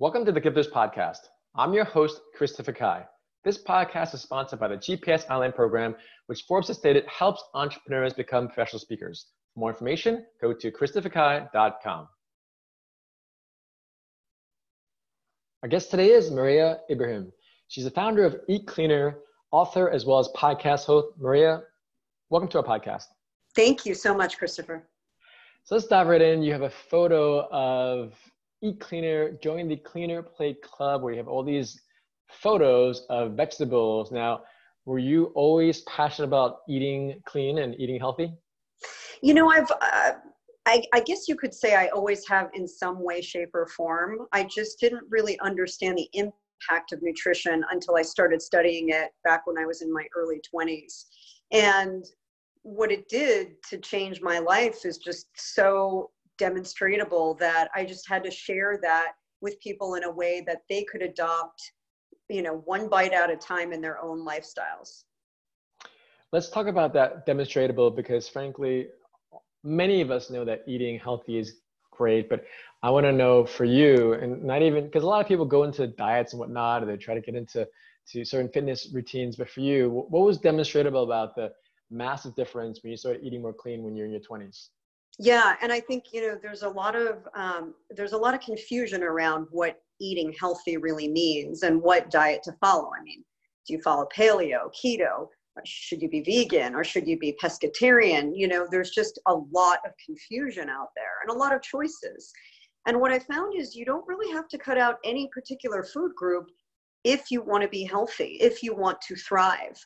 Welcome to the Give This Podcast. I'm your host, Christopher Kai. This podcast is sponsored by the GPS Island Program, which Forbes has stated helps entrepreneurs become professional speakers. For more information, go to christopherkai.com. Our guest today is Mareya Ibrahim. She's the founder of Eat Cleaner, author, as well as podcast host. Mareya, welcome to our podcast. Thank you so much, Christopher. So let's dive right in. You have a photo of Eat Cleaner, join the Cleaner Plate Club, where you have all these photos of vegetables. Now, were you always passionate about eating clean and eating healthy? You know, I guess you could say I always have in some way, shape, or form. I just didn't really understand the impact of nutrition until I started studying it back when I was in my early 20s. And what it did to change my life is just so demonstratable that I just had to share that with people in a way that they could adopt, you know, one bite at a time in their own lifestyles. Let's talk about that demonstratable, because frankly, many of us know that eating healthy is great, but I want to know for you, and not even, because a lot of people go into diets and whatnot, or they try to get into certain fitness routines, but for you, what was demonstratable about the massive difference when you started eating more clean when you're in your 20s? Yeah, and I think, you know, there's a lot of confusion around what eating healthy really means and what diet to follow. I mean, do you follow paleo, keto? Or should you be vegan, or should you be pescatarian? You know, there's just a lot of confusion out there and a lot of choices. And what I found is you don't really have to cut out any particular food group if you want to be healthy, if you want to thrive.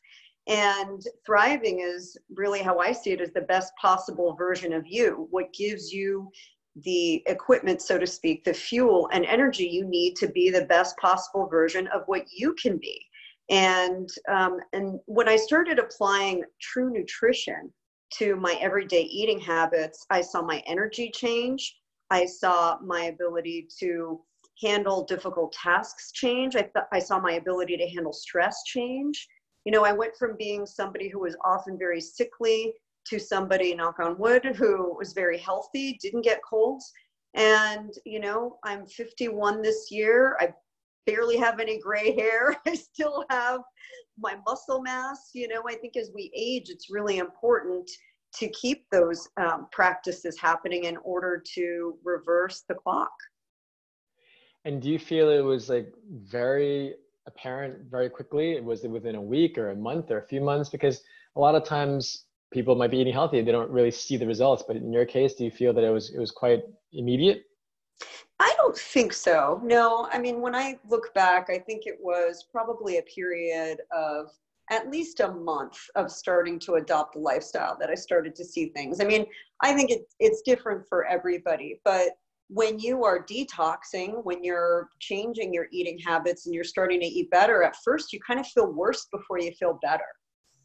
And thriving is really how I see it, as the best possible version of you, what gives you the equipment, so to speak, the fuel and energy you need to be the best possible version of what you can be. And when I started applying true nutrition to my everyday eating habits, I saw my energy change. I saw my ability to handle difficult tasks change. I saw my ability to handle stress change. You know, I went from being somebody who was often very sickly to somebody, knock on wood, who was very healthy, didn't get colds. And, you know, I'm 51 this year. I barely have any gray hair. I still have my muscle mass. You know, I think as we age, it's really important to keep those practices happening in order to reverse the clock. And do you feel it was like very apparent very quickly? Was it within a week or a month or a few months? Because a lot of times people might be eating healthy, they don't really see the results. But in your case, do you feel that it was quite immediate? I don't think so. No, I mean, when I look back, I think it was probably a period of at least a month of starting to adopt the lifestyle that I started to see things. I mean, I think it's different for everybody, but when you are detoxing, when you're changing your eating habits and you're starting to eat better, at first you kind of feel worse before you feel better.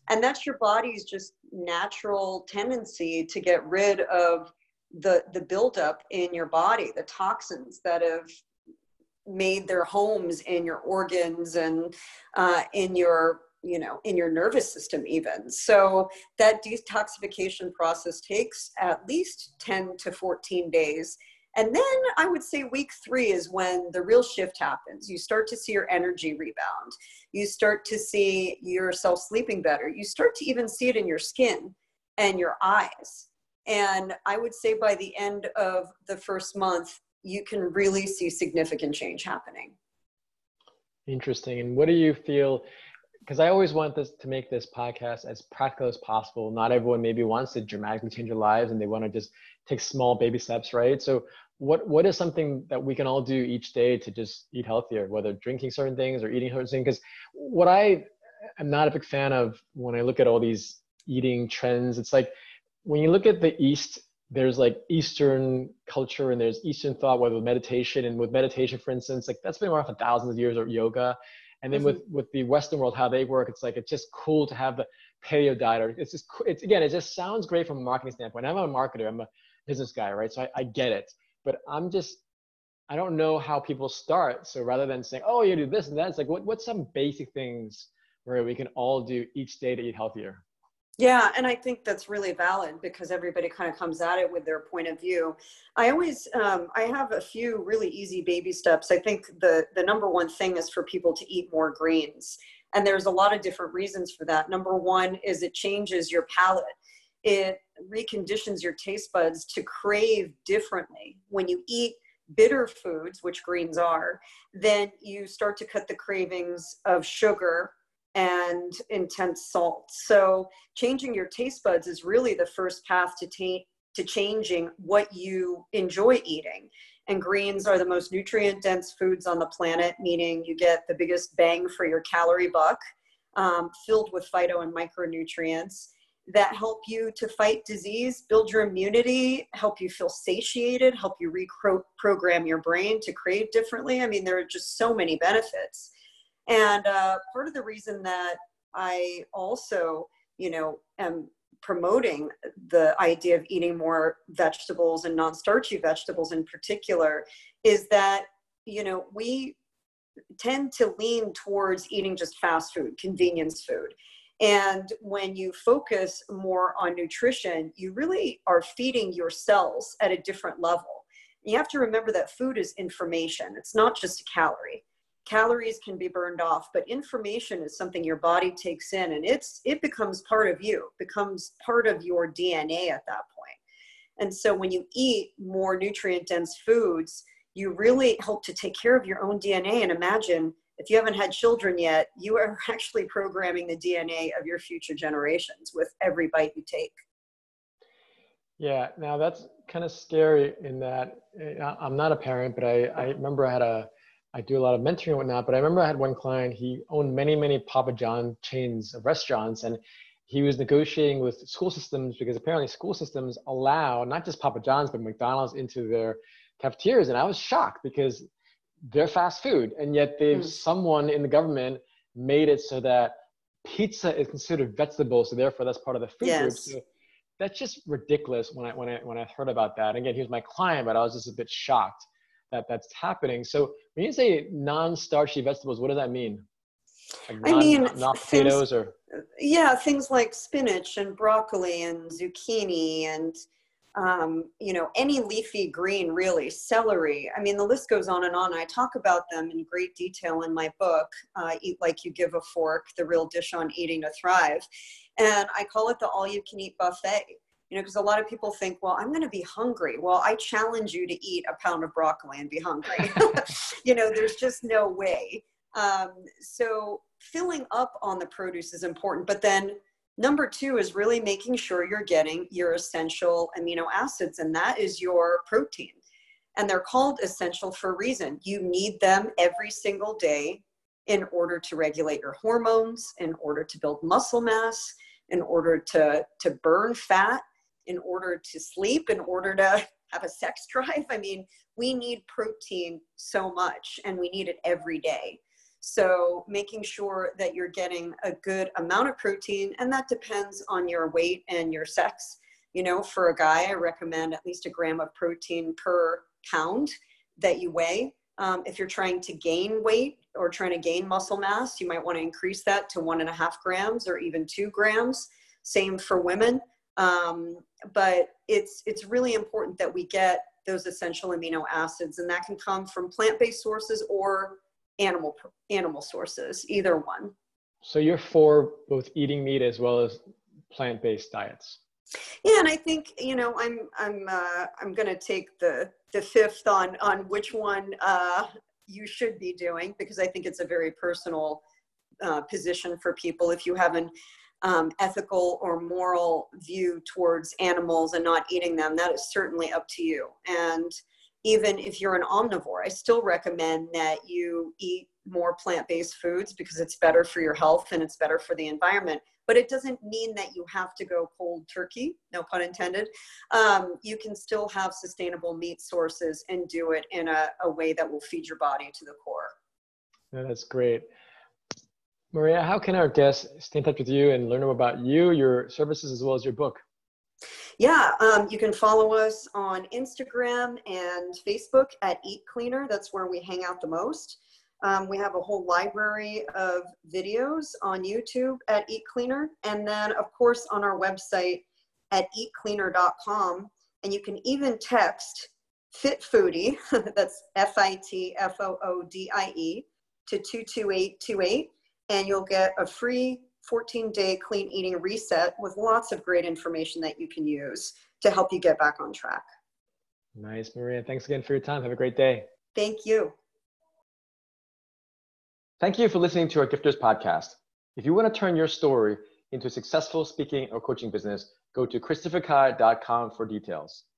And that's your body's just natural tendency to get rid of the buildup in your body, the toxins that have made their homes in your organs and in your, you know, in your nervous system even. So that detoxification process takes at least 10 to 14 days. And then I would say week 3 is when the real shift happens. You start to see your energy rebound. You start to see yourself sleeping better. You start to even see it in your skin and your eyes. And I would say by the end of the first month, you can really see significant change happening. Interesting. And what do you feel? Because I always want this to make this podcast as practical as possible. Not everyone maybe wants to dramatically change their lives, and they want to just take small baby steps, right? So what is something that we can all do each day to just eat healthier, whether drinking certain things or eating certain things? Because what I am not a big fan of when I look at all these eating trends, it's like when you look at the East, there's like Eastern culture and there's Eastern thought, whether with meditation, and with meditation, for instance, like that's been around for thousands of years, or yoga. And then with the Western world, how they work, it's like, it's just cool to have the paleo diet. Or it's just, it's again, it just sounds great from a marketing standpoint. I'm a marketer, I'm a business guy, right? So I get it, but I don't know how people start. So rather than saying, oh, you do this and that, it's like, what's some basic things where we can all do each day to eat healthier? Yeah, and I think that's really valid because everybody kind of comes at it with their point of view. I always, I have a few really easy baby steps. I think the number one thing is for people to eat more greens. And there's a lot of different reasons for that. Number one is it changes your palate. It reconditions your taste buds to crave differently. When you eat bitter foods, which greens are, then you start to cut the cravings of sugar and intense salt. So changing your taste buds is really the first path to changing what you enjoy eating. And greens are the most nutrient-dense foods on the planet, meaning you get the biggest bang for your calorie buck, filled with phyto and micronutrients that help you to fight disease, build your immunity, help you feel satiated, help you reprogram your brain to crave differently. I mean, there are just so many benefits. And part of the reason that I also, you know, am promoting the idea of eating more vegetables and non-starchy vegetables in particular is that, you know, we tend to lean towards eating just fast food, convenience food. And when you focus more on nutrition, you really are feeding your cells at a different level. You have to remember that food is information. It's not just a calorie. Calories can be burned off, but information is something your body takes in, and it becomes part of you, becomes part of your DNA at that point. And so when you eat more nutrient-dense foods, you really help to take care of your own DNA. And imagine if you haven't had children yet, you are actually programming the DNA of your future generations with every bite you take. Yeah, now that's kind of scary in that I'm not a parent, but I remember I do a lot of mentoring and whatnot, but I remember I had one client, he owned many Papa John chains of restaurants, and he was negotiating with school systems because apparently school systems allow not just Papa John's, but McDonald's into their cafeterias. And I was shocked because they're fast food. And yet someone in the government made it so that pizza is considered vegetable. So therefore that's part of the food group. So that's just ridiculous when I heard about that. And again, he was my client, but I was just a bit shocked that that's happening. So when you say non-starchy vegetables, what does that mean? Like not potatoes or? Yeah, things like spinach and broccoli and zucchini and, you know, any leafy green really, celery. I mean, the list goes on and on. I talk about them in great detail in my book, Eat Like You Give a Fork, The Real Dish on Eating to Thrive. And I call it the all-you-can-eat buffet. You know, because a lot of people think, well, I'm going to be hungry. Well, I challenge you to eat a pound of broccoli and be hungry. You know, there's just no way. So filling up on the produce is important. But then number two is really making sure you're getting your essential amino acids, and that is your protein. And they're called essential for a reason. You need them every single day in order to regulate your hormones, in order to build muscle mass, in order to burn fat, in order to sleep, in order to have a sex drive. I mean, we need protein so much, and we need it every day. So making sure that you're getting a good amount of protein, and that depends on your weight and your sex. You know, for a guy, I recommend at least a gram of protein per pound that you weigh. If you're trying to gain weight or trying to gain muscle mass, you might want to increase that to 1.5 grams or even 2 grams. Same for women. But it's really important that we get those essential amino acids, and that can come from plant-based sources or animal sources, either one. So you're for both eating meat as well as plant-based diets. Yeah, and I think, you know, I'm going to take the fifth on which one you should be doing, because I think it's a very personal position for people. If you have an ethical or moral view towards animals and not eating them, that is certainly up to you. And even if you're an omnivore, I still recommend that you eat more plant-based foods because it's better for your health and it's better for the environment. But it doesn't mean that you have to go cold turkey, no pun intended. You can still have sustainable meat sources and do it in a way that will feed your body to the core. Yeah, that's great. Mareya, how can our guests stay in touch with you and learn more about you, your services, as well as your book? Yeah, you can follow us on Instagram and Facebook at Eat Cleaner. That's where we hang out the most. We have a whole library of videos on YouTube at Eat Cleaner, and then of course on our website at eatcleaner.com. And you can even text Fit Foodie, that's FITFOODIE, to 22828, and you'll get a free 14-day clean eating reset with lots of great information that you can use to help you get back on track. Nice, Mareya. Thanks again for your time. Have a great day. Thank you. Thank you for listening to our Gifters podcast. If you want to turn your story into a successful speaking or coaching business, go to ChristopherKai.com for details.